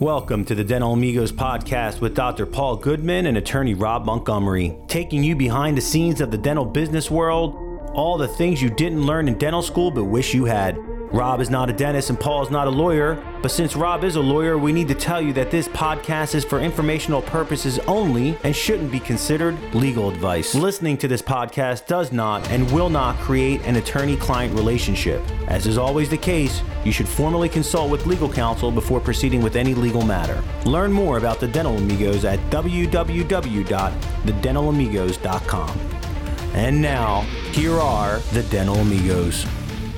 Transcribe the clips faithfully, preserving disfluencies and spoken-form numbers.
Welcome to the Dental Amigos podcast with Doctor Paul Goodman and attorney Rob Montgomery, taking you behind the scenes of the dental business world, all the things you didn't learn in dental school but wish you had. Rob is not a dentist and Paul is not a lawyer, but since Rob is a lawyer, we need to tell you that this podcast is for informational purposes only and shouldn't be considered legal advice. Listening to this podcast does not and will not create an attorney-client relationship. As is always the case, you should formally consult with legal counsel before proceeding with any legal matter. Learn more about the Dental Amigos at w w w dot the dental amigos dot com. And now, here are the Dental Amigos.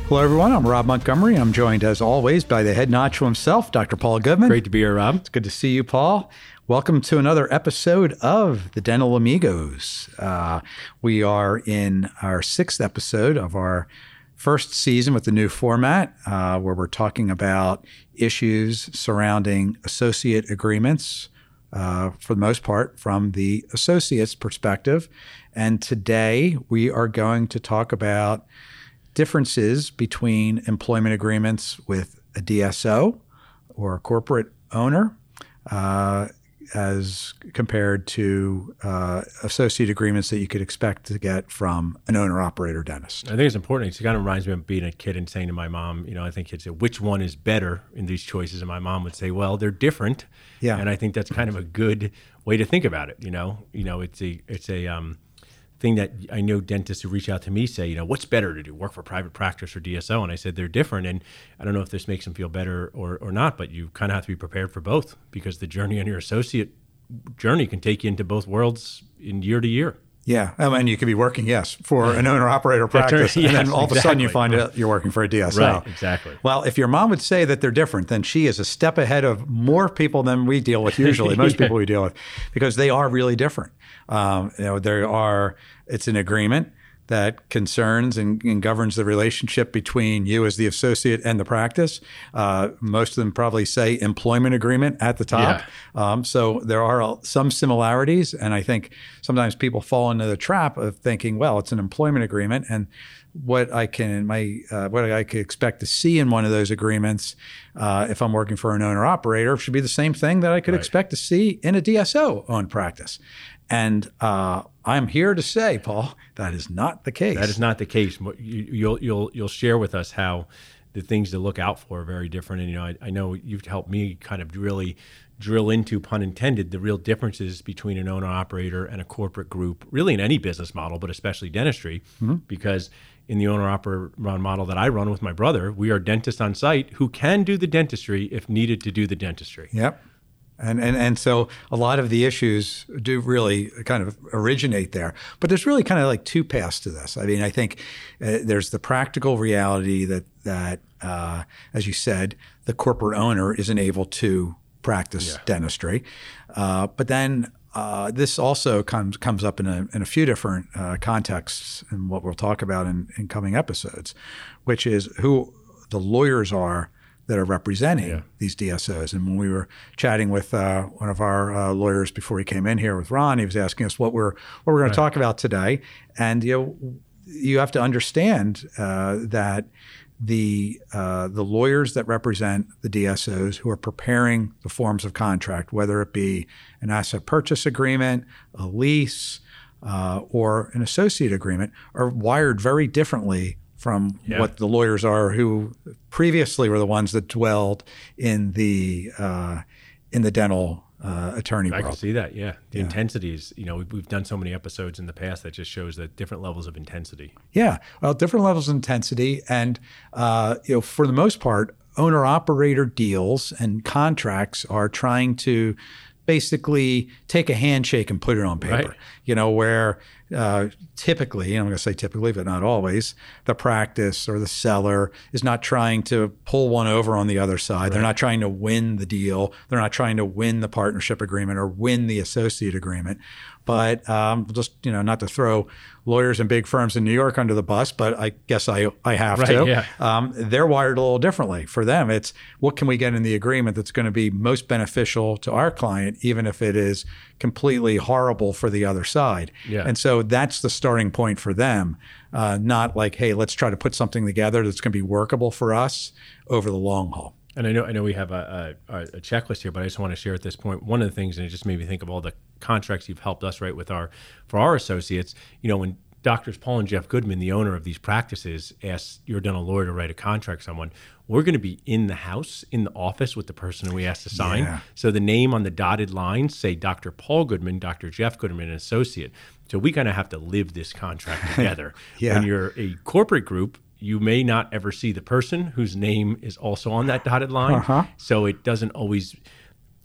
Hello, everyone. I'm Rob Montgomery. I'm joined, as always, by the head nacho himself, Doctor Paul Goodman. Great to be here, Rob. It's good to see you, Paul. Welcome to another episode of the Dental Amigos. Uh, we are in our sixth episode of our first season with the new format, uh, where we're talking about issues surrounding associate agreements, Uh, for the most part, from the associate's perspective. And today we are going to talk about differences between employment agreements with a D S O or a corporate owner uh, as compared to uh, associate agreements that you could expect to get from an owner-operator dentist. I think it's important. It kind of reminds me of being a kid and saying to my mom, you know, I think it's a, which one is better in these choices? And my mom would say, well, they're different. Yeah. And I think that's kind of a good way to think about it. You know, you know, it's a, it's a um, thing that I know dentists who reach out to me say, you know, what's better to do, work for private practice or D S O? And I said, they're different. And I don't know if this makes them feel better or, or not, but you kind of have to be prepared for both, because the journey on your associate journey can take you into both worlds in year to year. Yeah. Um, and you could be working, yes, for an owner-operator practice, yes, and then all exactly. of a sudden you find out you're working for a D S O. Right, exactly. Well, if your mom would say that they're different, then she is a step ahead of more people than we deal with usually, most yeah. people we deal with, because they are really different. Um, you know, there are, it's an agreement that concerns and, and governs the relationship between you as the associate and the practice. Uh, most of them probably say employment agreement at the top. Yeah. Um, so there are some similarities. And I think sometimes people fall into the trap of thinking, well, it's an employment agreement. And what I can, my, uh, what I could expect to see in one of those agreements, uh, if I'm working for an owner operator, should be the same thing that I could right. expect to see in a D S O owned practice. And uh, I'm here to say, Paul, that is not the case. That is not the case. You, you'll you'll you'll share with us how the things to look out for are very different. And you know, I, I know you've helped me kind of really drill into, pun intended, the real differences between an owner-operator and a corporate group, really in any business model, but especially dentistry, mm-hmm. because in the owner-operator model that I run with my brother, we are dentists on site who can do the dentistry if needed to do the dentistry. Yep. And, and and so a lot of the issues do really kind of originate there. But there's really kind of like two paths to this. I mean, I think uh, there's the practical reality that, that uh, as you said, the corporate owner isn't able to practice yeah. dentistry. Uh, but then uh, this also comes comes up in a, in a few different uh, contexts, and what we'll talk about in, in coming episodes, which is who the lawyers are that are representing yeah. these D S Os. And when we were chatting with uh, one of our uh, lawyers before he came in here with Ron, he was asking us what we're what we're going right. to talk about today. And you know, you have to understand uh, that the uh, the lawyers that represent the D S Os who are preparing the forms of contract, whether it be an asset purchase agreement, a lease, uh, or an associate agreement, are wired very differently from yeah. what the lawyers are who previously were the ones that dwelled in the uh, in the dental uh, attorney I world. I can see that, yeah. The yeah. intensities, you know, we've, we've done so many episodes in the past that just shows the different levels of intensity. Yeah, well, different levels of intensity. And, uh, you know, for the most part, owner-operator deals and contracts are trying to basically take a handshake and put it on paper, right. you know, where uh, typically, and I'm going to say typically, but not always, the practice or the seller is not trying to pull one over on the other side. Right. They're not trying to win the deal. They're not trying to win the partnership agreement or win the associate agreement. But um, just, you know, not to throw lawyers and big firms in New York under the bus, but I guess I, I have right, to. Yeah. Um, they're wired a little differently. For them, it's what can we get in the agreement that's going to be most beneficial to our client, even if it is completely horrible for the other side. Yeah. And so that's the starting point for them, uh, not like, hey, let's try to put something together that's going to be workable for us over the long haul. And I know I know we have a, a, a checklist here, but I just want to share at this point one of the things, and it just made me think of all the contracts you've helped us write with our for our associates. You know, when Doctors Paul and Jeff Goodman, the owner of these practices, asked your dental lawyer to write a contract, someone, we're going to be in the house, in the office with the person who we asked to sign. Yeah. So the name on the dotted line, say Doctor Paul Goodman, Doctor Jeff Goodman, an associate. So we kind of have to live this contract together. Yeah. When you're a corporate group, you may not ever see the person whose name is also on that dotted line. Uh-huh. So it doesn't always...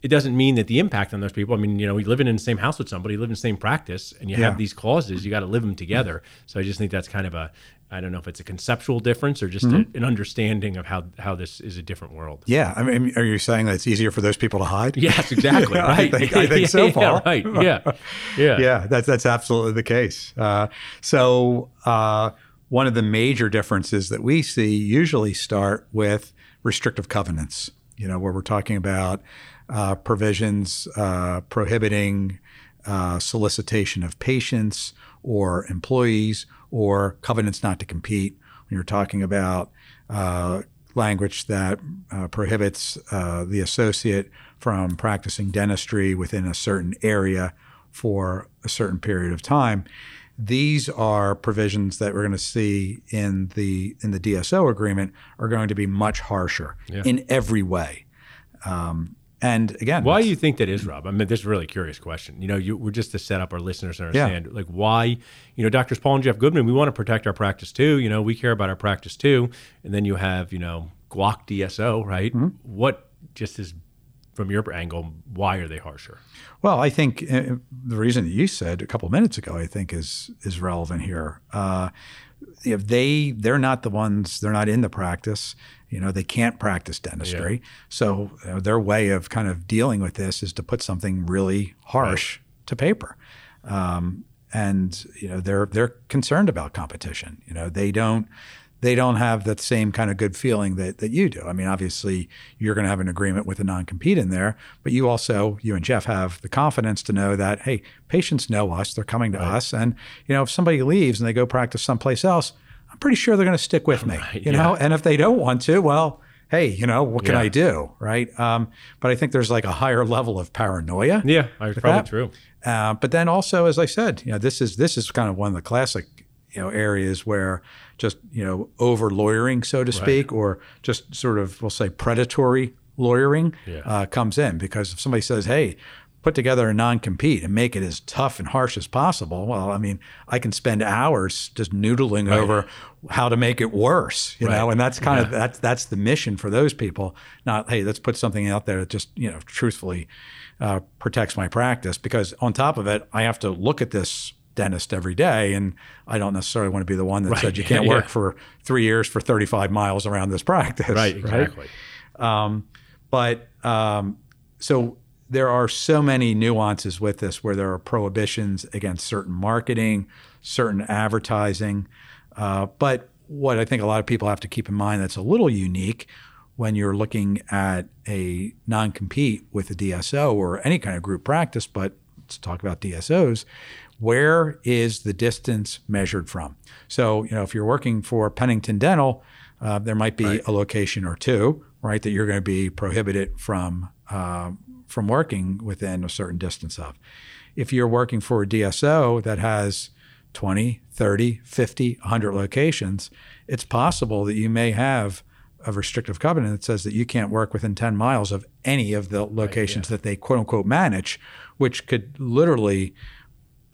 It doesn't mean that the impact on those people, I mean, you know, you're living in the same house with somebody, you live in the same practice, and you yeah. have these clauses, you got to live them together. So I just think that's kind of a, I don't know if it's a conceptual difference or just mm-hmm. a, an understanding of how, how this is a different world. Yeah. I mean, are you saying that it's easier for those people to hide? Yes, exactly. yeah, right. I think, I think so, Paul. Yeah, right. Yeah. Yeah. yeah. That's, that's absolutely the case. Uh, so uh, one of the major differences that we see usually start with restrictive covenants, you know, where we're talking about Uh, provisions uh, prohibiting uh, solicitation of patients or employees, or covenants not to compete. When you're talking about uh, language that uh, prohibits uh, the associate from practicing dentistry within a certain area for a certain period of time, these are provisions that we're going to see in the in the D S O agreement are going to be much harsher yeah. in every way. Um, And again, why do you think that is, Rob? I mean, this is a really curious question. You know, you, we're just to set up our listeners and understand, yeah. like, why, you know, Doctors Paul and Jeff Goodman, we want to protect our practice too. You know, we care about our practice too. And then you have, you know, guac D S O, right? Mm-hmm. What just is, from your angle, why are they harsher? Well, I think uh, the reason that you said a couple of minutes ago, I think, is is relevant here. Uh, if they they're not the ones, they're not in the practice. You know, they can't practice dentistry. Yeah. So uh, their way of kind of dealing with this is to put something really harsh right. to paper. Um, and, you know, they're they're concerned about competition. You know, they don't they don't have that same kind of good feeling that that you do. I mean, obviously, you're going to have an agreement with a non-compete in there, but you also, you and Jeff, have the confidence to know that, hey, patients know us, they're coming to right. us. And, you know, if somebody leaves and they go practice someplace else, I'm pretty sure they're going to stick with me, right, you yeah. know? And if they don't want to, well, hey, you know, what can yeah. I do, right? Um, but I think there's like a higher level of paranoia. Yeah, that's probably that. true. Uh, but then also, as I said, you know, this is this is kind of one of the classic, you know, areas where just, you know, over lawyering, so to speak, right. or just sort of, we'll say, predatory lawyering yeah. uh, comes in. Because if somebody says, hey, put together a non-compete and make it as tough and harsh as possible. Well, I mean, I can spend hours just noodling right. over how to make it worse, you right. know, and that's kind yeah. of, that's, that's the mission for those people. Not, hey, let's put something out there that just, you know, truthfully uh, protects my practice, because on top of it, I have to look at this dentist every day. And I don't necessarily want to be the one that right. said you can't yeah. work for three years for thirty-five miles around this practice. Right, exactly. Right? Um, but um, so there are so many nuances with this, where there are prohibitions against certain marketing, certain advertising. Uh, but what I think a lot of people have to keep in mind that's a little unique when you're looking at a non-compete with a D S O or any kind of group practice, but let's talk about D S Os, where is the distance measured from? So, you know, if you're working for Pennington Dental, uh, there might be right. a location or two, right, that you're going to be prohibited from uh, from working within a certain distance of. If you're working for a D S O that has twenty, thirty, fifty, one hundred locations, it's possible that you may have a restrictive covenant that says that you can't work within ten miles of any of the locations right, yeah. that they quote unquote manage, which could literally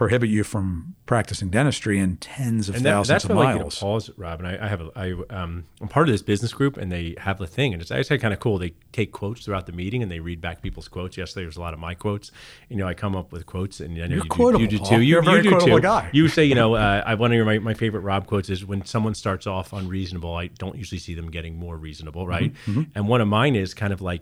prohibit you from practicing dentistry in tens of and that, thousands of miles. That's what, like, you know, Paul's, Rob, and I, I have, a, I, um, I'm part of this business group, and they have the thing, and it's actually kind of cool. They take quotes throughout the meeting, and they read back people's quotes. Yesterday, there was a lot of my quotes. You know, I come up with quotes, and I know You're you, quotable, do, you do Paul. too. You're a very you quotable too. guy. You say, you know, uh, I, one of your, my, my favorite Rob quotes is, when someone starts off unreasonable, I don't usually see them getting more reasonable, right? Mm-hmm. And one of mine is kind of like,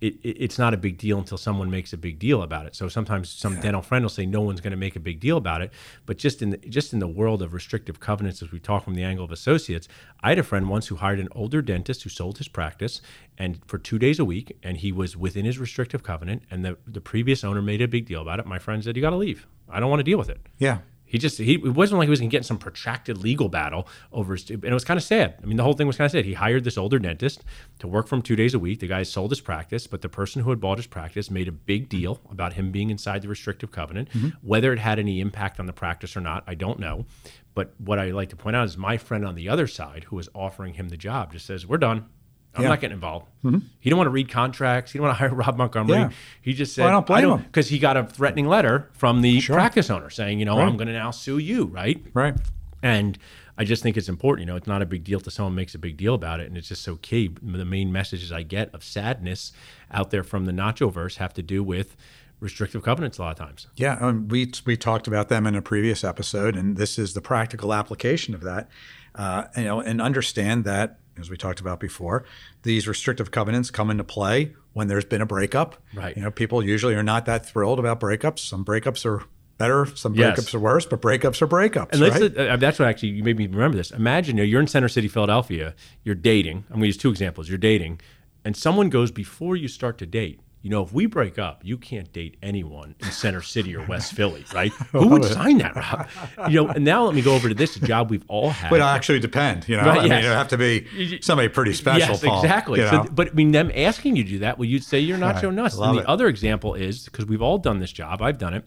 It, it, it's not a big deal until someone makes a big deal about it. So sometimes some yeah. dental friend will say no one's going to make a big deal about it. But just in the, just in the world of restrictive covenants, as we talk from the angle of associates, I had a friend once who hired an older dentist who sold his practice and for two days a week, and he was within his restrictive covenant. And the, the previous owner made a big deal about it. My friend said, you got to leave. I don't want to deal with it. Yeah. He just, he, it wasn't like he was going to get in some protracted legal battle over, and it was kind of sad. I mean, the whole thing was kind of sad. He hired this older dentist to work from two days a week. The guy sold his practice, but the person who had bought his practice made a big deal about him being inside the restrictive covenant. Mm-hmm. Whether it had any impact on the practice or not, I don't know. But what I like to point out is my friend on the other side who was offering him the job just says, we're done. I'm yeah. not getting involved. Mm-hmm. He didn't want to read contracts. He didn't want to hire Rob Montgomery. Yeah. He just said, well, I don't blame I don't, him. Because he got a threatening letter from the sure. practice owner saying, you know, right. I'm going to now sue you, right? Right. And I just think it's important. You know, it's not a big deal till someone makes a big deal about it. And it's just so key. The main messages I get of sadness out there from the Nachoverse have to do with restrictive covenants a lot of times. Yeah, um, we we talked about them in a previous episode, and this is the practical application of that. Uh, you know, and understand that, as we talked about before, these restrictive covenants come into play when there's been a breakup. Right. You know, people usually are not that thrilled about breakups. Some breakups are better, some breakups yes. are worse, but breakups are breakups, and let's, right? Uh, that's what actually you made me remember this. Imagine you know, you're in Center City, Philadelphia. You're dating. I'm going to use two examples. You're dating, and someone goes before you start to date. You know, if we break up, you can't date anyone in Center City or West Philly, right? Who would sign that, Rob? You know, and now let me go over to this job we've all had. But it'll actually depend, you know. Right, I yes. mean, it'll have to be somebody pretty special, yes, Paul. Exactly. You know? So, but I mean, them asking you to do that, well, you'd say you're nacho nuts. Love and the it. Other example is, because we've all done this job, I've done it.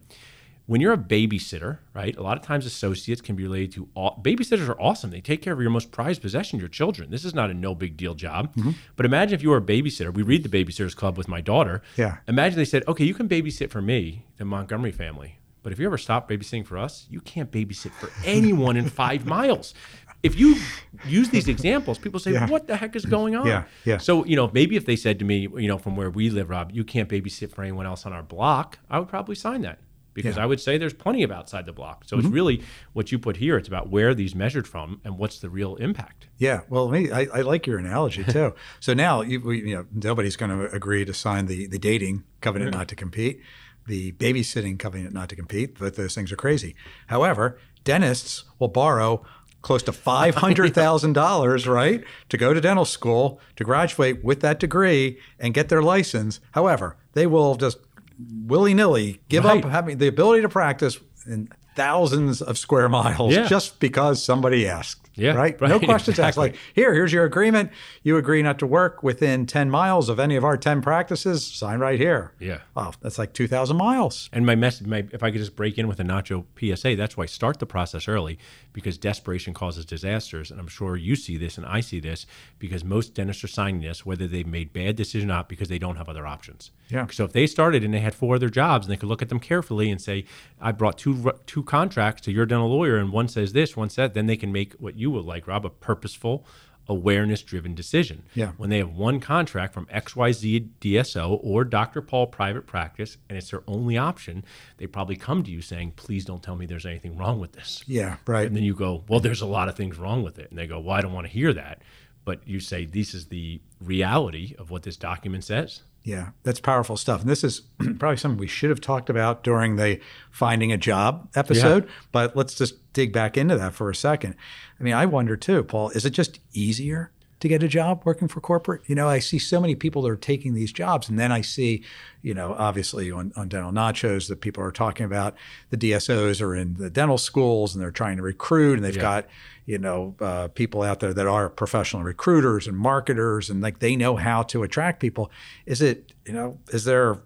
When you're a babysitter, right, a lot of times associates can be related to all, babysitters are awesome. They take care of your most prized possession, your children. This is not a no big deal job. Mm-hmm. But imagine if you were a babysitter. We read the Babysitter's Club with my daughter. Yeah. Imagine they said, okay, you can babysit for me, the Montgomery family. But if you ever stop babysitting for us, you can't babysit for anyone in five miles. If you use these examples, people say, yeah. what the heck is going on? Yeah, yeah. So, you know, maybe if they said to me, you know, from where we live, Rob, you can't babysit for anyone else on our block, I would probably sign that. Because yeah. I would say there's plenty of outside the block. So mm-hmm. it's really what you put here. It's about where these measured from and what's the real impact. Yeah. Well, I, I like your analogy too. So now you, you know, nobody's going to agree to sign the, the dating covenant mm-hmm. not to compete, the babysitting covenant not to compete, but those things are crazy. However, dentists will borrow close to five hundred thousand dollars, right, to go to dental school, to graduate with that degree and get their license. However, they will just willy-nilly give right. up having the ability to practice in thousands of square miles yeah. just because somebody asked, yeah, right? right? No questions exactly. asked. Like, here, here's your agreement. You agree not to work within ten miles of any of our ten practices. Sign right here. Yeah. Wow, that's like two thousand miles. And my message, my, if I could just break in with a nacho P S A, that's why start the process early, because desperation causes disasters. And I'm sure you see this and I see this, because most dentists are signing this, whether they've made bad decisions or not, because they don't have other options. Yeah. So if they started and they had four other jobs and they could look at them carefully and say, I brought two two contracts to your dental lawyer and one says this, one said, then they can make what you would like, Rob, a purposeful, awareness-driven decision. Yeah. When they have one contract from X Y Z D S O or Doctor Paul private practice and it's their only option, they probably come to you saying, please don't tell me there's anything wrong with this. Yeah, right. And then you go, well, there's a lot of things wrong with it. And they go, well, I don't want to hear that. But you say, this is the reality of what this document says. Yeah, that's powerful stuff. And this is probably something we should have talked about during the finding a job episode, yeah. but let's just dig back into that for a second. I mean, I wonder too, Paul, is it just easier to get a job working for corporate? You know, I see so many people that are taking these jobs, and then I see, you know, obviously on, on Dental Nachos that people are talking about the D S Os are in the dental schools and they're trying to recruit, and they've yeah. got, you know, uh, people out there that are professional recruiters and marketers, and like they know how to attract people. Is it, you know, is there,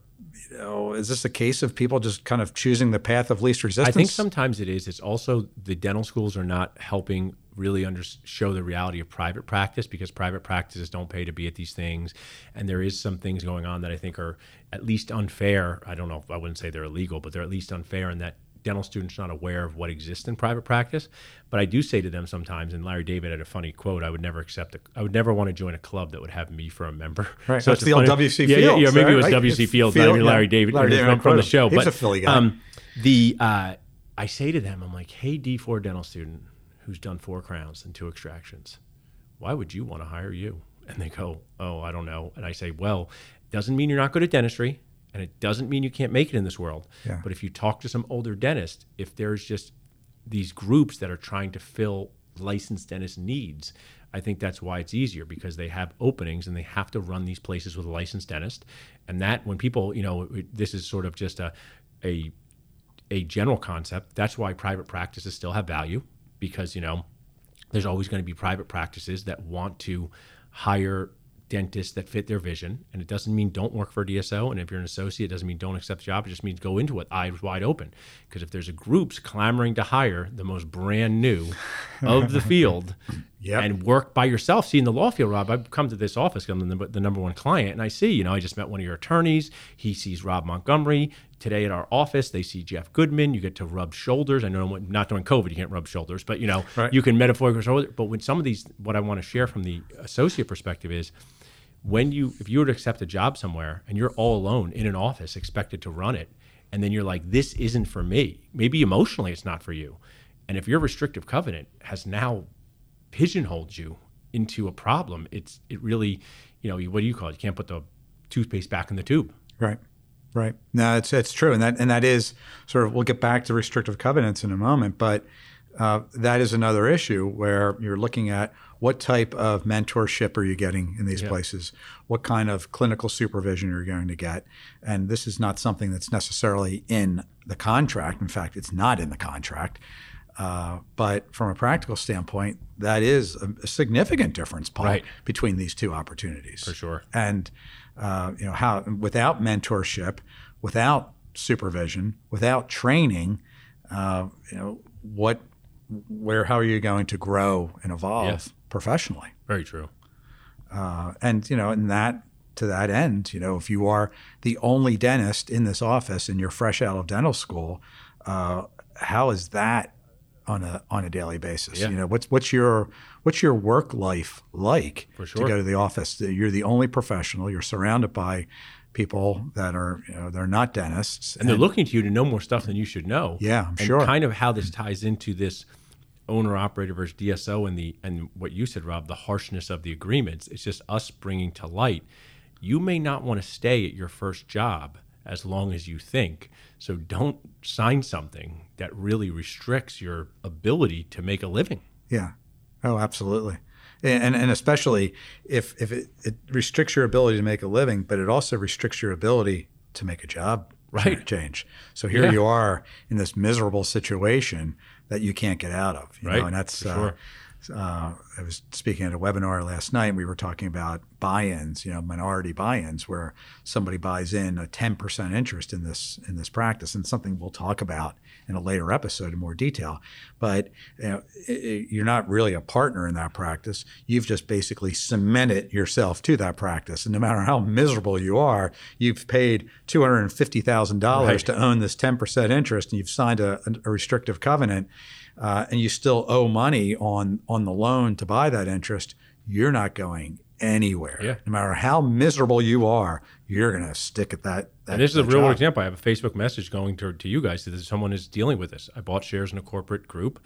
you know, is this a case of people just kind of choosing the path of least resistance? I think sometimes it is. It's also the dental schools are not helping really under, show the reality of private practice, because private practices don't pay to be at these things. And there is some things going on that I think are at least unfair. I don't know, I wouldn't say they're illegal, but they're at least unfair in that dental students are not aware of what exists in private practice. But I do say to them sometimes, and Larry David had a funny quote, I would never accept, a, I would never want to join a club that would have me for a member. Right, so that's the funny, old W C yeah, Fields. Yeah, yeah, maybe right? it was W C it's Fields, Field, I mean, Larry yeah, David, Larry David from the show. He's but, a Philly guy. Um, the, uh, I say to them, I'm like, hey, D four dental student, who's done four crowns and two extractions, why would you want to hire you? And they go, oh, I don't know. And I say, well, it doesn't mean you're not good at dentistry, and it doesn't mean you can't make it in this world. Yeah. But if you talk to some older dentists, if there's just these groups that are trying to fill licensed dentist needs, I think that's why it's easier, because they have openings and they have to run these places with a licensed dentist. And that when people, you know, it, this is sort of just a, a a general concept. That's why private practices still have value, because, you know, there's always going to be private practices that want to hire dentists that fit their vision. And it doesn't mean don't work for a D S O. And if you're an associate, it doesn't mean don't accept the job. It just means go into it eyes wide open. Because if there's a group's clamoring to hire the most brand new of the field yep. and work by yourself, see, in the law field, Rob, I've come to this office, I'm the, the number one client, and I see, you know, I just met one of your attorneys. He sees Rob Montgomery. Today at our office, they see Jeff Goodman. You get to rub shoulders. I know not during COVID you can't rub shoulders, but, you know, right. you can metaphorically shoulders. But when some of these, what I want to share from the associate perspective is, when you, if you were to accept a job somewhere and you're all alone in an office expected to run it, and then you're like, this isn't for me. Maybe emotionally it's not for you. And if your restrictive covenant has now pigeonholed you into a problem, it's, it really, you know, what do you call it? You can't put the toothpaste back in the tube. Right. Right. No, it's it's true, and that and that is sort of, we'll get back to restrictive covenants in a moment, but uh, that is another issue where you're looking at what type of mentorship are you getting in these yeah. places, what kind of clinical supervision you're going to get, and this is not something that's necessarily in the contract. In fact, it's not in the contract. Uh, but from a practical standpoint, that is a, a significant difference, Paul, right. between these two opportunities. For sure. And uh, you know, how without mentorship, without supervision, without training, uh, you know, what, where, how are you going to grow and evolve yes. professionally? Very true. Uh, and you know, and that to that end, you know, if you are the only dentist in this office and you're fresh out of dental school, uh, how is that? on a on a daily basis. Yeah. You know, what's what's your what's your work life like For sure. to go to the office? You're the only professional, you're surrounded by people that are, you know, they're not dentists. And, and they're looking to you to know more stuff than you should know. Yeah, I'm and sure. And kind of how this ties into this owner operator versus D S O and the and what you said, Rob, the harshness of the agreements. It's just us bringing to light, you may not want to stay at your first job as long as you think. So don't sign something that really restricts your ability to make a living. Yeah. Oh, absolutely. And and especially if if it, it restricts your ability to make a living, but it also restricts your ability to make a job right. change. So here yeah. you are in this miserable situation that you can't get out of. You right. know? And that's For sure. uh, Uh, I was speaking at a webinar last night, and we were talking about buy-ins, you know, minority buy-ins, where somebody buys in a ten percent interest in this in this practice, and something we'll talk about in a later episode in more detail. But you know, it, it, you're not really a partner in that practice. You've just basically cemented yourself to that practice. And no matter how miserable you are, you've paid two hundred fifty thousand dollars right. to own this ten percent interest, and you've signed a, a restrictive covenant. Uh, and you still owe money on on the loan to buy that interest, you're not going anywhere. Yeah. No matter how miserable you are, you're going to stick at that, that And this that is a real world example. I have a Facebook message going to, to you guys that someone is dealing with this. I bought shares in a corporate group.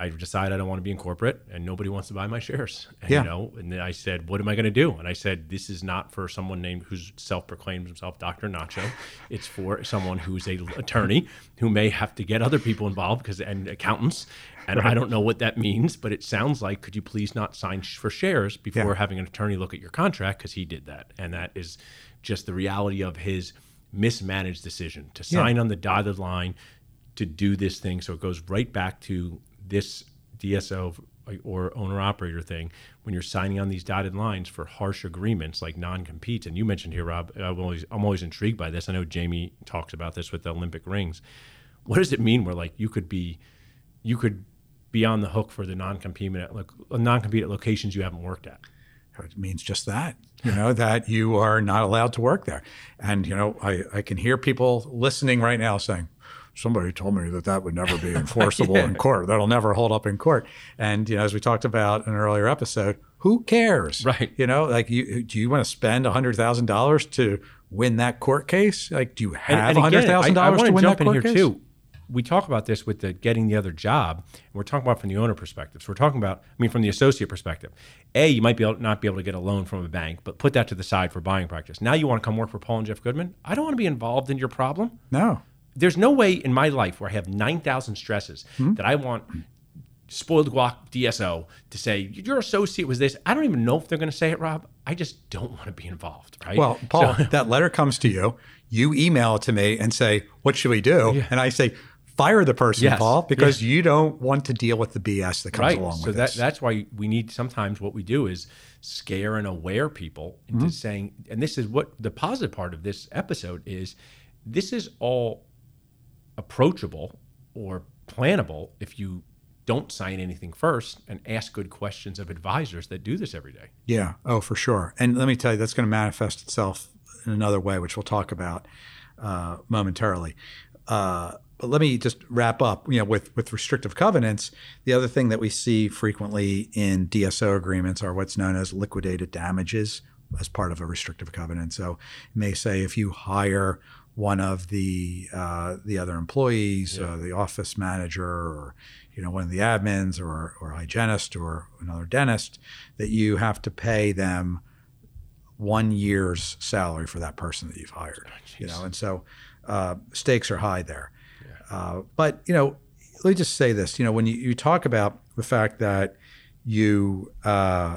I decided I don't want to be in corporate, and nobody wants to buy my shares. And, yeah. you know, and then I said, what am I going to do? And I said, this is not for someone named who self-proclaims himself Doctor Nacho. It's for someone who's a attorney who may have to get other people involved because and accountants. And right. I don't know what that means, but it sounds like, could you please not sign sh- for shares before yeah. having an attorney look at your contract? Because he did that. And that is just the reality of his mismanaged decision to sign yeah. on the dotted line to do this thing. So it goes right back to this D S O or owner-operator thing, when you're signing on these dotted lines for harsh agreements like non-competes. And you mentioned here, Rob, I'm always, I'm always intrigued by this. I know Jamie talks about this with the Olympic rings. What does it mean where, like, you could be you could be on the hook for the non-compete at, like, non-compete at locations you haven't worked at? It means just that, you know, that you are not allowed to work there. And, you know, I, I can hear people listening right now saying, somebody told me that that would never be enforceable yeah. in court. That'll never hold up in court. And, you know, as we talked about in an earlier episode, who cares? Right. You know, like, you, do you want to spend one hundred thousand dollars to win that court case? Like, do you have one hundred thousand dollars to win that court case? I want to jump in here, case? too. We talk about this with the getting the other job, and we're talking about from the owner perspective. So we're talking about, I mean, from the associate perspective. A, you might be able, not be able to get a loan from a bank, but put that to the side for buying practice. Now you want to come work for Paul and Jeff Goodman? I don't want to be involved in your problem. No. There's no way in my life where I have nine thousand stresses mm-hmm. that I want spoiled guac D S O to say, your associate was this. I don't even know if they're going to say it, Rob. I just don't want to be involved, right? Well, Paul, so, that letter comes to you. You email it to me and say, what should we do? Yeah. And I say, fire the person, yes. Paul, because yes. you don't want to deal with the B S that comes right. along so with that, this. So that's why we need, sometimes what we do is scare and aware people into mm-hmm. saying, and this is what the positive part of this episode is, this is all approachable or plannable if you don't sign anything first and ask good questions of advisors that do this every day. Yeah. Oh, for sure. And let me tell you, that's going to manifest itself in another way, which we'll talk about uh, momentarily. Uh, but let me just wrap up, you know, with, with restrictive covenants. The other thing that we see frequently in D S O agreements are what's known as liquidated damages as part of a restrictive covenant. So it may say if you hire one of the uh, the other employees, yeah. uh, the office manager, or you know, one of the admins, or or hygienist, or another dentist, that you have to pay them one year's salary for that person that you've hired. Oh, you know, and so uh, stakes are high there. Yeah. Uh, but you know, let me just say this. You know, when you, you talk about the fact that you uh,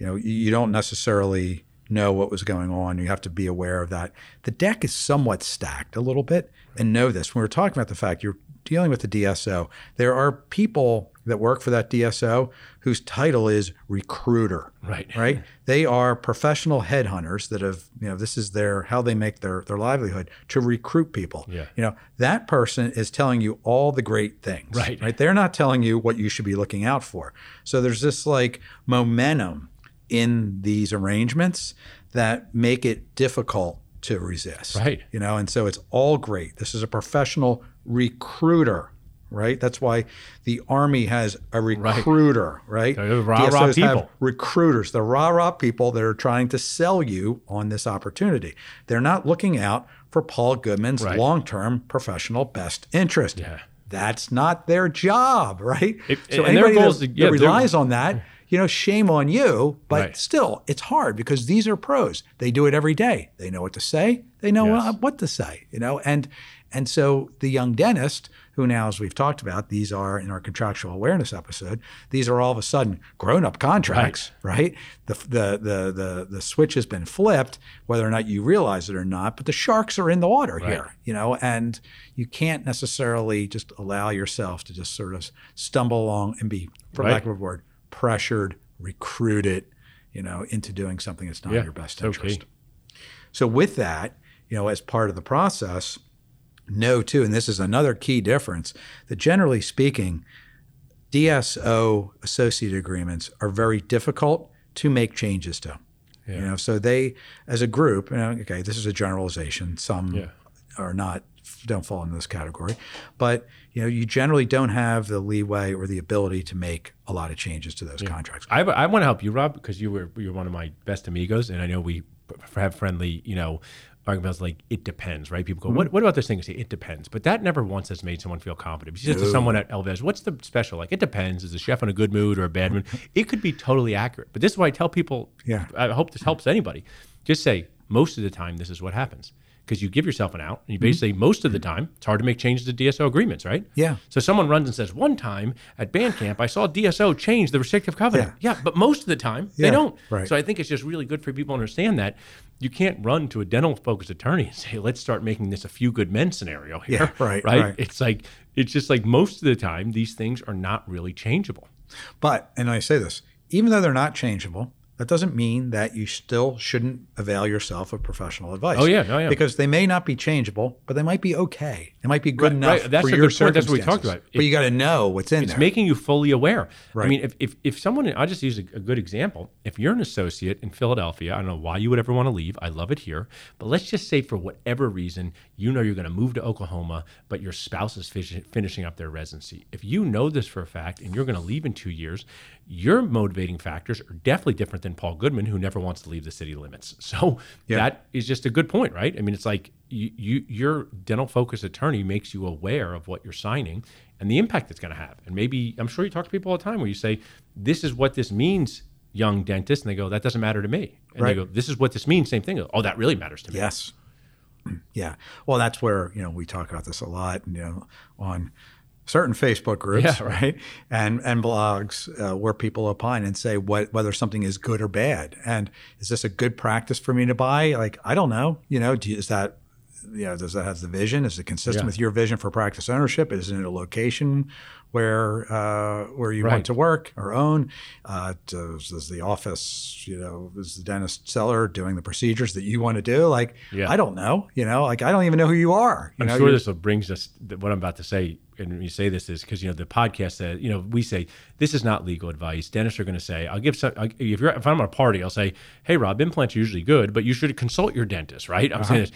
you know you don't necessarily know what was going on. You have to be aware of that. The deck is somewhat stacked a little bit, and know this. When we're talking about the fact you're dealing with the D S O, there are people that work for that D S O whose title is recruiter, right? Right? They are professional headhunters that have, you know, this is their, how they make their, their livelihood, to recruit people. Yeah. You know, that person is telling you all the great things, right? Right? They're not telling you what you should be looking out for. So there's this like momentum in these arrangements that make it difficult to resist, right? You know, and so it's all great. This is a professional recruiter, right? That's why the Army has a recruiter, right? Right? The rah-rah D S Os people have recruiters, the rah-rah people that are trying to sell you on this opportunity. They're not looking out for Paul Goodman's right. long-term professional best interest. Yeah. That's not their job, right? It, so and anybody their goals, that, yeah, that relies on that, you know, shame on you, but right. still, it's hard because these are pros. They do it every day. They know what to say. They know yes. what to say, you know? And and so the young dentist, who now, as we've talked about, these are in our contractual awareness episode, these are all of a sudden grown-up contracts, right? right? The, the the the the switch has been flipped, whether or not you realize it or not, but the sharks are in the water right. here, you know? And you can't necessarily just allow yourself to just sort of stumble along and be, for right. lack of a word, pressured, recruited, you know, into doing something that's not yeah, your best interest. Okay. So with that, you know, as part of the process, know too, and this is another key difference, that generally speaking, D S O associated agreements are very difficult to make changes to. Yeah. You know, so they, as a group, you know, okay, this is a generalization. Some yeah. are not, don't fall into this category, but you know, you generally don't have the leeway or the ability to make a lot of changes to those yeah. contracts. I, I want to help you, Rob, because you were you're one of my best amigos, and I know we have friendly, you know, arguments like it depends, right? People go, mm-hmm. what what about this thing? I say it depends, but that never once has made someone feel confident. Because to someone at Elvez, what's the special? Like it depends. Is the chef in a good mood or a bad mood? It could be totally accurate, but this is why I tell people. Yeah, I hope this helps anybody. Just say most of the time this is what happens. Because you give yourself an out, and you basically, mm-hmm. most of the time, it's hard to make changes to D S O agreements, right? Yeah. So someone runs and says, one time at band camp, I saw D S O change the restrictive covenant. Yeah, yeah, but most of the time, yeah. they don't. Right. So I think it's just really good for people to understand that you can't run to a dental-focused attorney and say, let's start making this a few good men scenario here. Yeah, right, right, right. It's like, it's just like most of the time, these things are not really changeable. But, and I say this, even though they're not changeable, that doesn't mean that you still shouldn't avail yourself of professional advice. Oh, yeah. No, yeah. Because they may not be changeable, but they might be okay. They might be good right, enough right. That's for your circumstances. That's what we talked about. But it, you got to know what's in it's there. It's making you fully aware. Right. I mean, if, if, if someone, I'll just use a, a good example. If you're an associate in Philadelphia, I don't know why you would ever want to leave. I love it here. But let's just say for whatever reason, you know you're going to move to Oklahoma, but your spouse is fish, finishing up their residency. If you know this for a fact and you're going to leave in two years, your motivating factors are definitely different than Paul Goodman, who never wants to leave the city limits. So yeah. that is just a good point, right? I mean, it's like you, you, your dental-focused attorney makes you aware of what you're signing and the impact it's going to have. And maybe, I'm sure you talk to people all the time where you say, this is what this means, young dentist. And they go, that doesn't matter to me. And right. they go, this is what this means, same thing. Go, oh, that really matters to me. Yes. Yeah. Well, that's where, you know, we talk about this a lot, you know, on certain Facebook groups, yeah, right, and and blogs uh, where people opine and say what, whether something is good or bad. And is this a good practice for me to buy? Like, I don't know. You know, do, is that you know, does that have the vision? Is it consistent yeah. with your vision for practice ownership? Is it a location where uh, where you right. want to work or own? Uh, does, does the office, you know, is the dentist seller doing the procedures that you want to do? Like, yeah. I don't know, you know, like I don't even know who you are. You I'm know, sure this brings us, what I'm about to say, and when you say this is because, you know, the podcast that, you know, we say, this is not legal advice. Dentists are going to say, I'll give some, I'll, if you're, if I'm at a party, I'll say, hey, Rob, implants are usually good, but you should consult your dentist, right? I'm uh-huh. saying this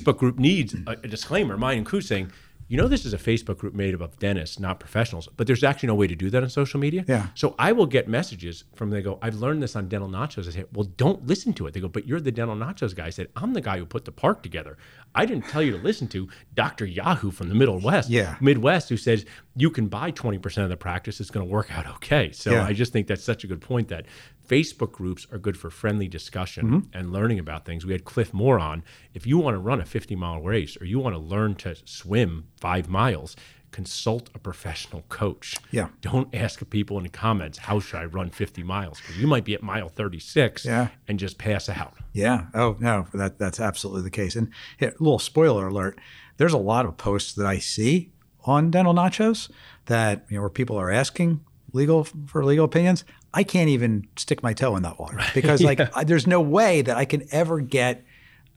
Facebook group needs a, a disclaimer, mine and Koo saying, you know, this is a Facebook group made up of dentists, not professionals, but there's actually no way to do that on social media. Yeah. So I will get messages from, they go, I've learned this on Dental Nachos. I say, well, don't listen to it. They go, but you're the Dental Nachos guy. I said, I'm the guy who put the park together. I didn't tell you to listen to Doctor Yahoo from the Middle West, yeah. Midwest, who says you can buy twenty percent of the practice. It's going to work out okay. So yeah. I just think that's such a good point that Facebook groups are good for friendly discussion mm-hmm. and learning about things. We had Cliff Moore on. If you want to run a fifty-mile race or you want to learn to swim five miles, consult a professional coach. Yeah. Don't ask people in the comments, how should I run fifty miles? Because you might be at mile thirty-six yeah. and just pass out. Yeah. Oh, no, that that's absolutely the case. And here, a little spoiler alert, there's a lot of posts that I see on Dental Nachos that, you know, where people are asking legal for legal opinions. I can't even stick my toe in that water because like yeah. I, there's no way that I can ever get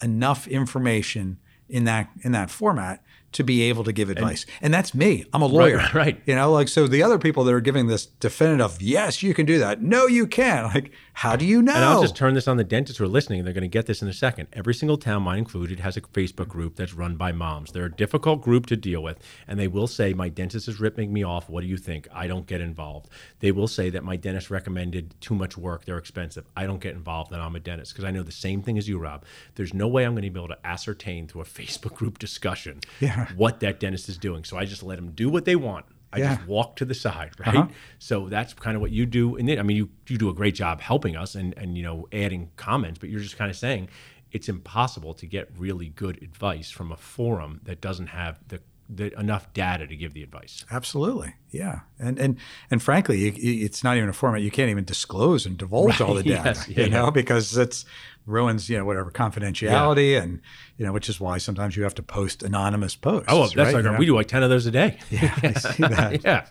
enough information in that in that format to be able to give advice. And, and that's me. I'm a lawyer. Right, right. You know, like, so the other people that are giving this definitive, yes, you can do that. No, you can't. Like, how do you know? And I'll just turn this on the dentists who are listening, and they're going to get this in a second. Every single town, mine included, has a Facebook group that's run by moms. They're a difficult group to deal with. And they will say, my dentist is ripping me off. What do you think? I don't get involved. They will say that my dentist recommended too much work. They're expensive. I don't get involved, and I'm a dentist. Because I know the same thing as you, Rob. There's no way I'm going to be able to ascertain through a Facebook group discussion. Yeah. What that dentist is doing. So I just let them do what they want. I yeah. just walk to the side, right? Uh-huh. So that's kind of what you do. And then, I mean, you, you do a great job helping us and, and, you know, adding comments, but you're just kind of saying it's impossible to get really good advice from a forum that doesn't have the, the enough data to give the advice. Absolutely. Yeah. And and and frankly, it, it's not even a format. You can't even disclose and divulge right. all the data, yes. yeah, you know, yeah. because it's ruins, you know, whatever confidentiality yeah. and, you know, which is why sometimes you have to post anonymous posts. Oh, that's right. Like, you know? We do like ten of those a day. Yeah, I see that. yeah.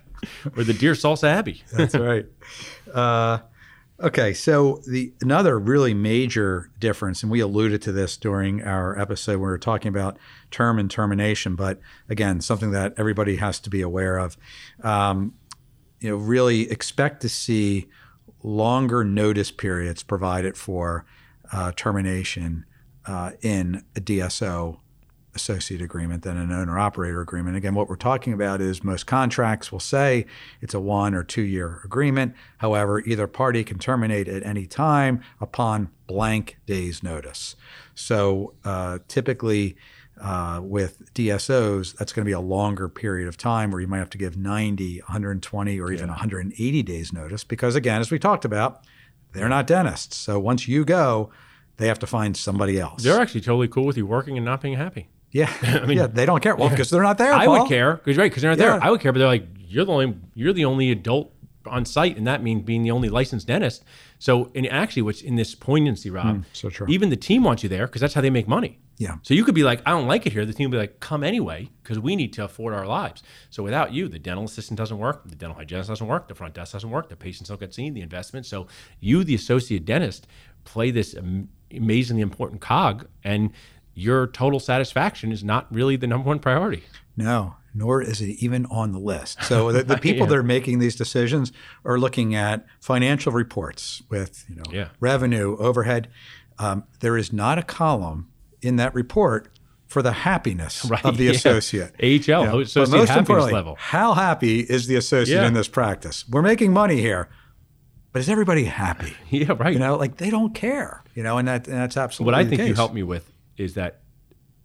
Or the Dear Salsa Abbey. That's right. Uh, okay. So the another really major difference, and we alluded to this during our episode when we were talking about term and termination, but again, something that everybody has to be aware of, um, you know, really expect to see longer notice periods provided for Uh, termination uh, in a D S O associate agreement than an owner-operator agreement. Again, what we're talking about is most contracts will say it's a one or two-year agreement. However, either party can terminate at any time upon blank day's notice. So uh, typically uh, with D S Os, that's going to be a longer period of time where you might have to give ninety, one hundred twenty, or even yeah. one hundred eighty days notice because, again, as we talked about, they're not dentists. So once you go, they have to find somebody else. They're actually totally cool with you working and not being happy. Yeah. I mean, yeah, they don't care. Well, because yeah. they're not there, I Paul. would care. Because right, because they're not yeah. there. I would care, but they're like, you're the only you're the only adult on site, and that means being the only licensed dentist. So, and actually, what's in this poignancy, Rob, mm, so true. Even the team wants you there because that's how they make money. Yeah. So you could be like, I don't like it here. The team would be like, come anyway, because we need to afford our lives. So without you, the dental assistant doesn't work, the dental hygienist doesn't work, the front desk doesn't work, the patients don't get seen, the investment. So you, the associate dentist, play this amazingly important cog, and your total satisfaction is not really the number one priority. No, nor is it even on the list. So the, the people yeah. that are making these decisions are looking at financial reports with, you know, yeah. revenue, overhead. Um, there is not a column in that report for the happiness right, of the yeah. associate. A H L, you know, associate but most happiness level. How happy is the associate yeah. in this practice? We're making money here, but is everybody happy? Yeah, right. You know, like they don't care, you know, and, that, and that's absolutely what I think the case. You helped me with is that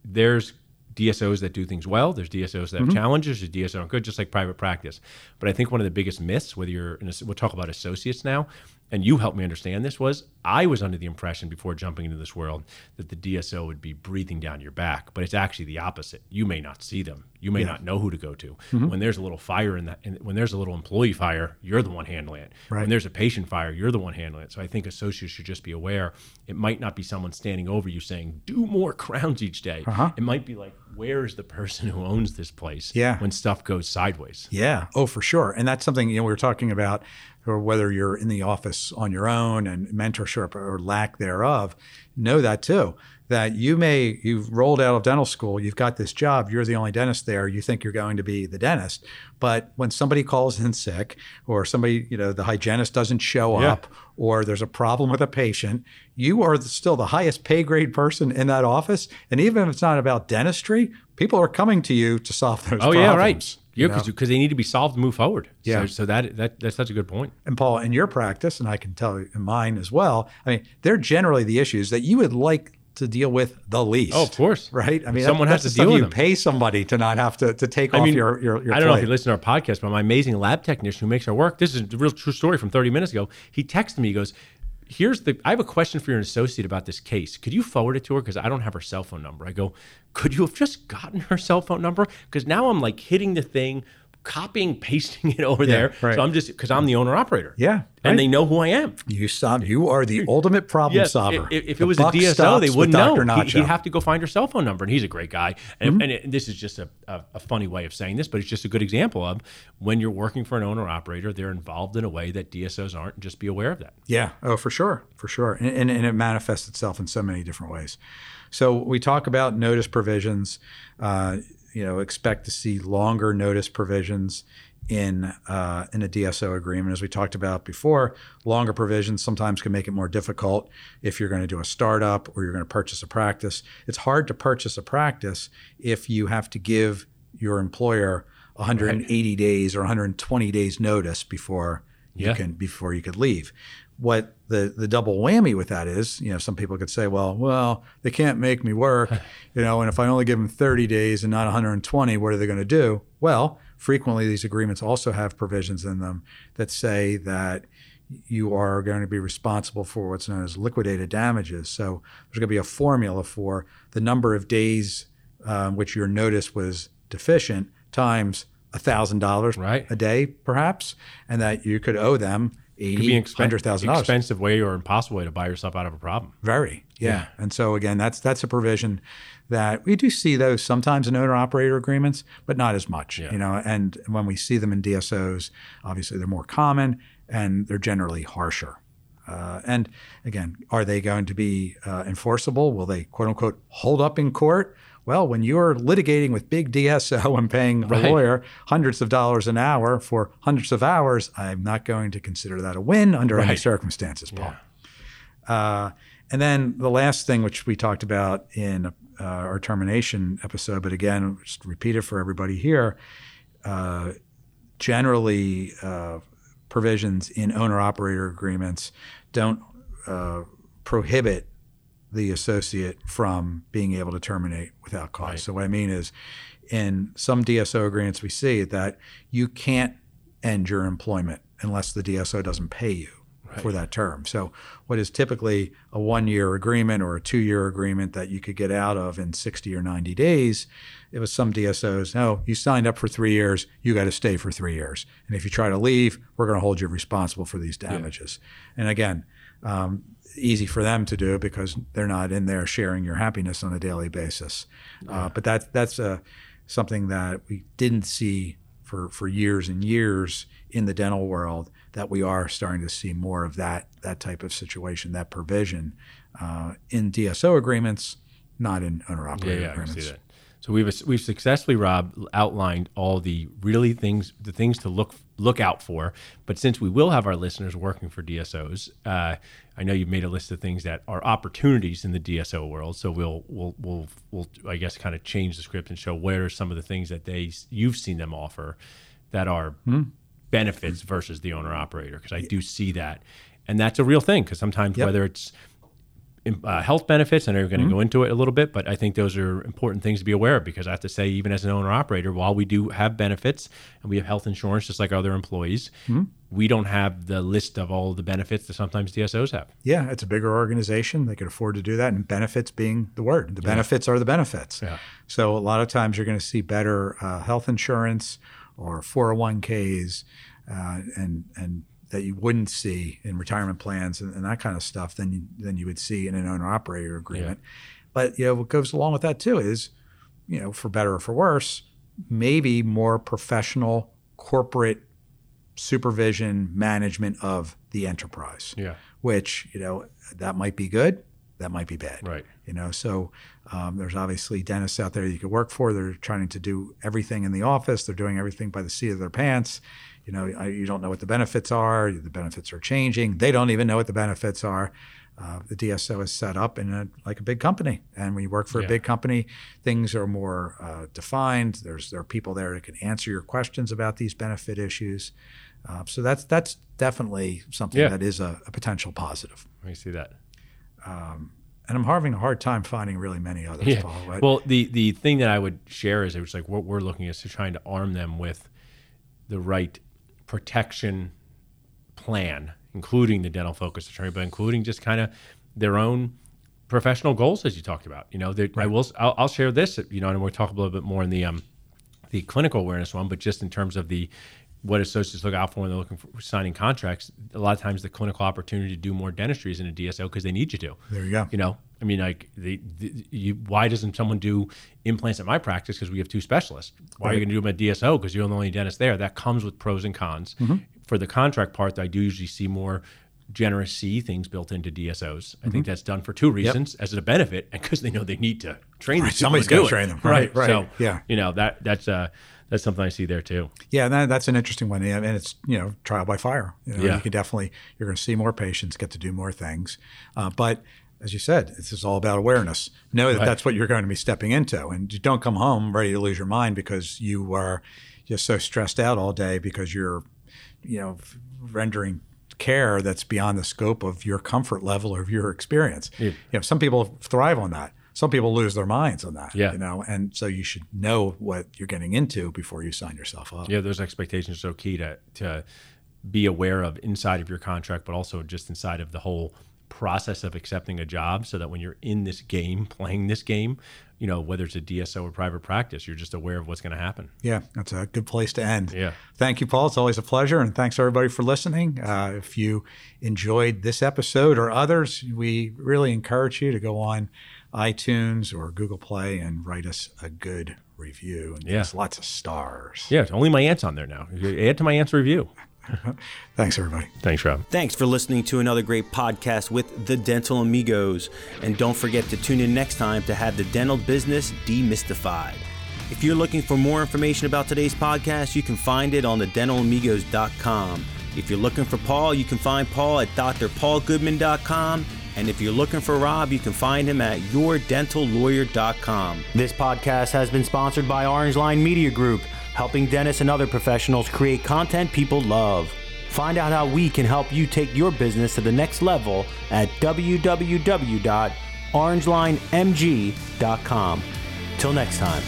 there's D S Os that do things well, there's D S Os that have mm-hmm. challenges, there's D S Os that aren't good, just like private practice. But I think one of the biggest myths, whether you're, in a, we'll talk about associates now, and you helped me understand this, was I was under the impression before jumping into this world that the D S O would be breathing down your back, but it's actually the opposite. You may not see them. You may yeah. not know who to go to. Mm-hmm. When there's a little fire in that, and when there's a little employee fire, you're the one handling it. Right. When there's a patient fire, you're the one handling it. So I think associates should just be aware. It might not be someone standing over you saying, do more crowns each day. Uh-huh. It might be like, where is the person who owns this place yeah. when stuff goes sideways? Yeah. Oh, for sure. And that's something, you know, we were talking about, or whether you're in the office on your own and mentorship or lack thereof, know that too, that you may, you've rolled out of dental school, you've got this job, you're the only dentist there, you think you're going to be the dentist. But when somebody calls in sick or somebody, you know, the hygienist doesn't show yeah. up or there's a problem with a patient, you are still the highest pay grade person in that office. And even if it's not about dentistry, people are coming to you to solve those oh, problems. Oh yeah, right. Yeah, because you know? They need to be solved and move forward. Yeah. So, so that, that that's such a good point. And Paul, in your practice, and I can tell in mine as well, I mean, they're generally the issues that you would like to deal with the least. Oh, of course. Right? I mean, someone that, has to deal with them. You pay somebody to not have to, to take I off mean, your, your, your I don't plate. know if you listen to our podcast, but my amazing lab technician who makes our work, this is a real true story from thirty minutes ago. He texted me, he goes, here's the, I have a question for your associate about this case. Could you forward it to her? Because I don't have her cell phone number. I go, could you have just gotten her cell phone number? Because now I'm like hitting the thing, copying, pasting it over yeah, there. Right. So I'm just, because I'm the owner operator. Yeah. And right. they know who I am. You sound, you are the ultimate problem yes, solver. If, if it was a D S O, they wouldn't know. He, he'd have to go find her cell phone number. And he's a great guy. And, mm-hmm. and it, this is just a, a, a funny way of saying this, but it's just a good example of when you're working for an owner operator, they're involved in a way that D S Os aren't. Just be aware of that. Yeah. Oh, for sure. For sure. And, and, and it manifests itself in so many different ways. So we talk about notice provisions. Uh, you know, expect to see longer notice provisions in uh, in a D S O agreement. As we talked about before, longer provisions sometimes can make it more difficult if you're going to do a startup or you're going to purchase a practice. It's hard to purchase a practice if you have to give your employer one hundred eighty right. days or one hundred twenty days notice before yeah. you can before you could leave. What the the double whammy with that is, you know, some people could say, well, well, they can't make me work, you know, and if I only give them thirty days and not one hundred twenty, what are they going to do? Well, frequently these agreements also have provisions in them that say that you are going to be responsible for what's known as liquidated damages. So there's going to be a formula for the number of days um, which your notice was deficient times one thousand dollars right. a day, perhaps, and that you could owe them eighty, it could be an expen- expensive way or impossible way to buy yourself out of a problem. Very, yeah. yeah. And so again, that's that's a provision that we do see those sometimes in owner-operator agreements, but not as much. Yeah. You know, and when we see them in D S Os, obviously they're more common and they're generally harsher. Uh, and again, are they going to be uh, enforceable? Will they quote unquote hold up in court? Well, when you're litigating with big D S O and paying the right. lawyer hundreds of dollars an hour for hundreds of hours, I'm not going to consider that a win under right. any circumstances, Paul. Yeah. Uh, and then the last thing, which we talked about in uh, our termination episode, but again, just repeat it for everybody here, uh, generally uh, provisions in owner-operator agreements don't uh, prohibit the associate from being able to terminate without cause. Right. So what I mean is in some D S O agreements we see that you can't end your employment unless the D S O doesn't pay you right. for that term. So what is typically a one-year agreement or a two-year agreement that you could get out of in sixty or ninety days, it was some D S Os, no, you signed up for three years, you got to stay for three years. And if you try to leave, we're going to hold you responsible for these damages. Yeah. And again, um, easy for them to do because they're not in there sharing your happiness on a daily basis. Yeah. Uh, but that, that's uh, something that we didn't see for, for years and years in the dental world, that we are starting to see more of that that type of situation, that provision uh, in D S O agreements, not in owner-operator yeah, yeah, agreements. I can see that. So we've we've successfully, Rob, outlined all the really things, the things to look look out for. But since we will have our listeners working for D S Os, uh, I know you've made a list of things that are opportunities in the D S O world. So we'll we'll we'll we'll I guess kind of change the script and show where are some of the things that they you've seen them offer that are hmm. benefits hmm. versus the owner operator, because I yeah. do see that, and that's a real thing. Because sometimes yep. whether it's uh, health benefits. I know you're going to mm-hmm. go into it a little bit, but I think those are important things to be aware of, because I have to say, even as an owner-operator, while we do have benefits and we have health insurance just like other employees, mm-hmm. we don't have the list of all the benefits that sometimes D S Os have. Yeah, it's a bigger organization. They could afford to do that, and benefits being the word. The yeah. benefits are the benefits. Yeah. So a lot of times you're going to see better uh, health insurance or four oh one k's uh, and and that you wouldn't see in retirement plans and, and that kind of stuff than you, than you would see in an owner-operator agreement. Yeah. But you know, what goes along with that too is, you know, for better or for worse, maybe more professional corporate supervision, management of the enterprise. Yeah. Which, you know, that might be good, that might be bad. Right. You know, so um, there's obviously dentists out there you could work for. They're trying to do everything in the office. They're doing everything by the seat of their pants. You know, you don't know what the benefits are. The benefits are changing. They don't even know what the benefits are. Uh, the D S O is set up in a, like a big company. And when you work for yeah. a big company, things are more uh, defined. There's there are people there that can answer your questions about these benefit issues. Uh, so that's that's definitely something yeah. that is a, a potential positive. I see that. Um, and I'm having a hard time finding really many others, yeah. Paul. Right? Well, the, the thing that I would share is it was like what we're looking at is to trying to arm them with the right protection plan, including the dental focus attorney, but including just kind of their own professional goals, as you talked about. You know, right. I will, I'll, I'll share this, you know, and we'll talk a little bit more in the um, the clinical awareness one, but just in terms of the what associates look out for when they're looking for signing contracts, a lot of times the clinical opportunity to do more dentistry is in a D S O because they need you to. There you go. You know, I mean, like, the, the, you, why doesn't someone do implants at my practice because we have two specialists? Why right. are you going to do them at D S O because you're the only dentist there? That comes with pros and cons. Mm-hmm. For the contract part, I do usually see more generous C E things built into D S Os. I mm-hmm. think that's done for two reasons: yep. as a benefit, and because they know they need to train right. them. Somebody's got to train them, right? Right. right. So, yeah. you know that that's uh, that's something I see there too. Yeah, and that, that's an interesting one, and it's you know trial by fire. You know, yeah, you can definitely you're going to see more patients, get to do more things, uh, but. As you said, this is all about awareness. Know that right. that's what you're going to be stepping into, and you don't come home ready to lose your mind because you are just so stressed out all day because you're, you know, rendering care that's beyond the scope of your comfort level or of your experience. Yeah. You know, some people thrive on that. Some people lose their minds on that. Yeah. You know, and so you should know what you're getting into before you sign yourself up. Yeah, those expectations are so key to to be aware of inside of your contract, but also just inside of the whole process of accepting a job, so that when you're in this game, playing this game, you know, whether it's a D S O or private practice, you're just aware of what's going to happen. Yeah, that's a good place to end. Yeah. Thank you, Paul. It's always a pleasure. And thanks everybody for listening. Uh, if you enjoyed this episode or others, we really encourage you to go on iTunes or Google Play and write us a good review. And yeah. There's lots of stars. Yeah, it's only my aunt's on there now. Add to my aunt's review. Thanks, everybody. Thanks, Rob. Thanks for listening to another great podcast with the Dental Amigos. And don't forget to tune in next time to have the dental business demystified. If you're looking for more information about today's podcast, you can find it on the dental amigos dot com. If you're looking for Paul, you can find Paul at dr paul goodman dot com. And if you're looking for Rob, you can find him at your dental lawyer dot com. This podcast has been sponsored by Orange Line Media Group, helping dentists and other professionals create content people love. Find out how we can help you take your business to the next level at w w w dot orange line m g dot com. Till next time.